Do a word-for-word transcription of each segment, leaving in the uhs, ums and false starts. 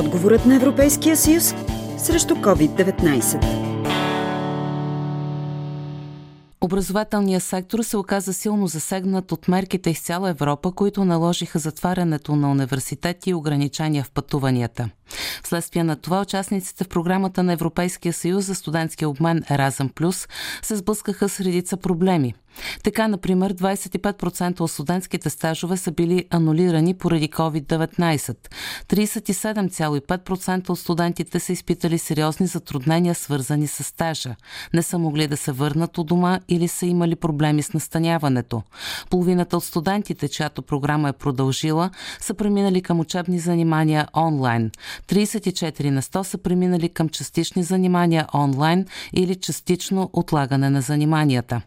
Отговорът на Европейския съюз срещу ковид деветнайсет. Образователният сектор се оказа силно засегнат от мерките из цяла Европа, които наложиха затварянето на университети и ограничения в пътуванията. Вследствие на това участниците в програмата на Европейския съюз за студентския обмен Еразъм Плюс се сблъскаха с редица проблеми. Така, например, двайсет и пет процента от студентските стажове са били анулирани поради ковид деветнайсет. трийсет и седем цяло и пет процента от студентите са изпитали сериозни затруднения, свързани с стажа. Не са могли да се върнат у дома или са имали проблеми с настаняването. Половината от студентите, чиято програма е продължила, са преминали към учебни занимания онлайн. трийсет и четири на сто са преминали към частични занимания онлайн или частично отлагане на заниманията.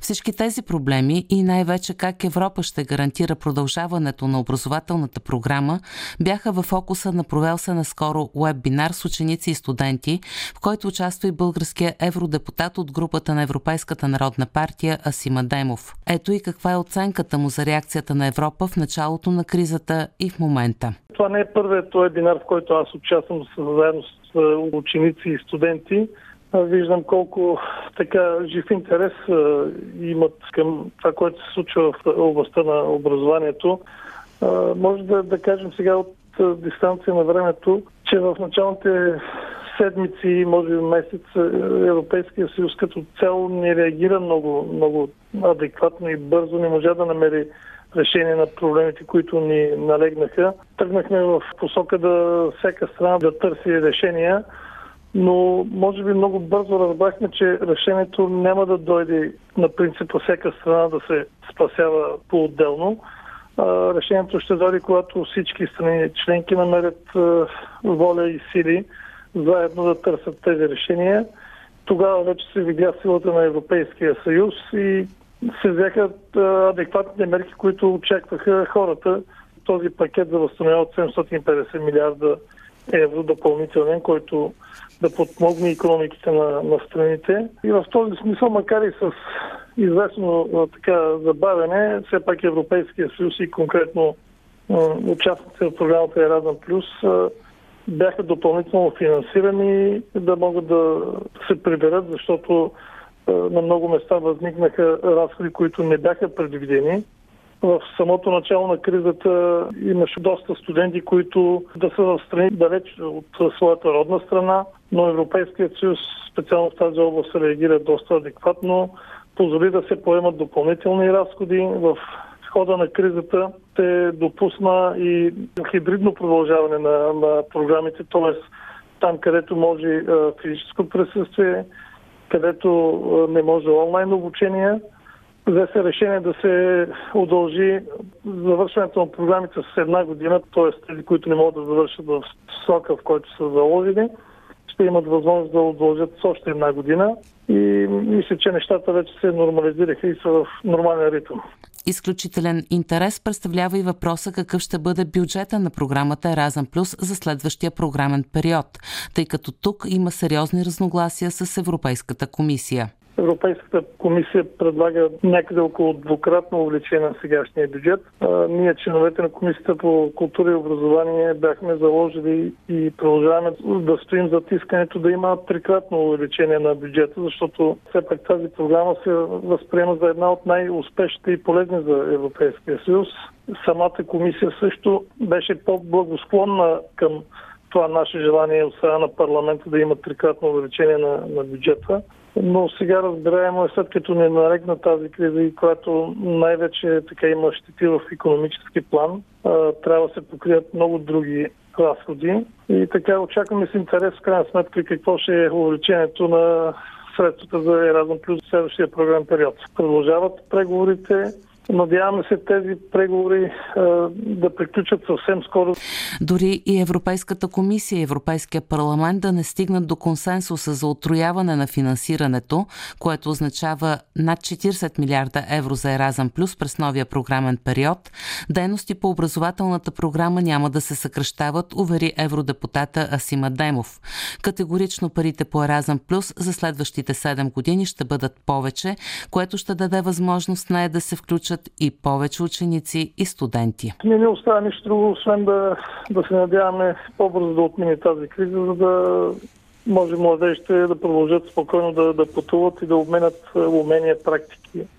Всички тези проблеми и най-вече как Европа ще гарантира продължаването на образователната програма бяха във фокуса на провел се наскоро уеббинар с ученици и студенти, в който участва и българския евродепутат от групата на Европейската народна партия Асим Адемов. Ето и каква е оценката му за реакцията на Европа в началото на кризата и в момента. Това не е първият уеббинар, в който аз участвам заедно с ученици и студенти. Виждам колко така жив интерес а, имат към това, което се случва в областта на образованието. А, може да, да кажем сега от а, дистанция на времето, че в началните седмици, може би месец, Европейския съюз като цяло не реагира много, много адекватно и бързо, не можа да намери решение на проблемите, които ни налегнаха. Тръгнахме в посока да всяка страна да търси решения, но може би много бързо разбрахме, че решението няма да дойде на принципа всяка страна да се спасява по-отделно. Решението ще дойде, когато всички страни членки намерят воля и сили заедно да търсят тези решения. Тогава вече се видя силата на Европейския съюз и се взеха адекватните мерки, които очакваха хората. Този пакет за възстановяване от седемстотин и петдесет милиарда евро допълнителен, който да подмогне икономиките на, на страните. И в този смисъл, макар и с известно така забавяне, все пак Европейския съюз и конкретно участниците в програмата Еразъм Плюс бяха допълнително финансирани да могат да се приберат, защото на много места възникнаха разходи, които не бяха предвидени. В самото начало на кризата имаше доста студенти, които да са в страни далеч от своята родна страна, но Европейският съюз специално в тази област реагира доста адекватно, позволи да се поемат допълнителни разходи. В хода на кризата те допусна и хибридно продължаване на, на програмите, т.е. там, където може физическо присъствие, където не може онлайн обучение. Взе се решение да се удължи завършването на програмите с една година, т.е. тези, които не могат да завършат в срока, в който са заложили, ще имат възможност да удължат с още една година и мисля, че нещата вече се нормализираха и са в нормален ритъм. Изключителен интерес представлява и въпроса какъв ще бъде бюджета на програмата Еразъм Плюс за следващия програмен период, тъй като тук има сериозни разногласия с Европейската комисия. Европейската комисия предлага някъде около двукратно увеличение на сегашния бюджет. А, ние, членовете на Комисията по култура и образование, бяхме заложили и продължаваме да стоим зад искането да има трикратно увеличение на бюджета, защото все пак тази програма се възприема за една от най-успешните и полезни за Европейския съюз. Самата комисия също беше по-благосклонна към това наше желание от страна на парламента да има трикратно увеличение на, на бюджета. Но сега разбираемо е, след като не нарекна тази криза и която най-вече така има щети в икономически план, трябва да се покрият много други разходи. И така очакваме с интерес в крайна сметка какво ще е увеличението на средствата за Еразъм Плюс в следващия програмен период. Продължават преговорите. Надяваме се тези преговори а, да приключат съвсем скоро. Дори и Европейската комисия и Европейския парламент да не стигнат до консенсуса за утрояване на финансирането, което означава над четирийсет милиарда евро за Еразъм Плюс през новия програмен период, дейности по образователната програма няма да се съкращават, увери евродепутата Асим Адемов. Категорично парите по Еразъм Плюс за следващите седем години ще бъдат повече, което ще даде възможност нея да се включат включат и повече ученици и студенти. Не не остава нищо друго, освен да, да се надяваме по-бързо да отмине тази криза, за да може младежите да продължат спокойно да, да пътуват и да обменят умения, практики.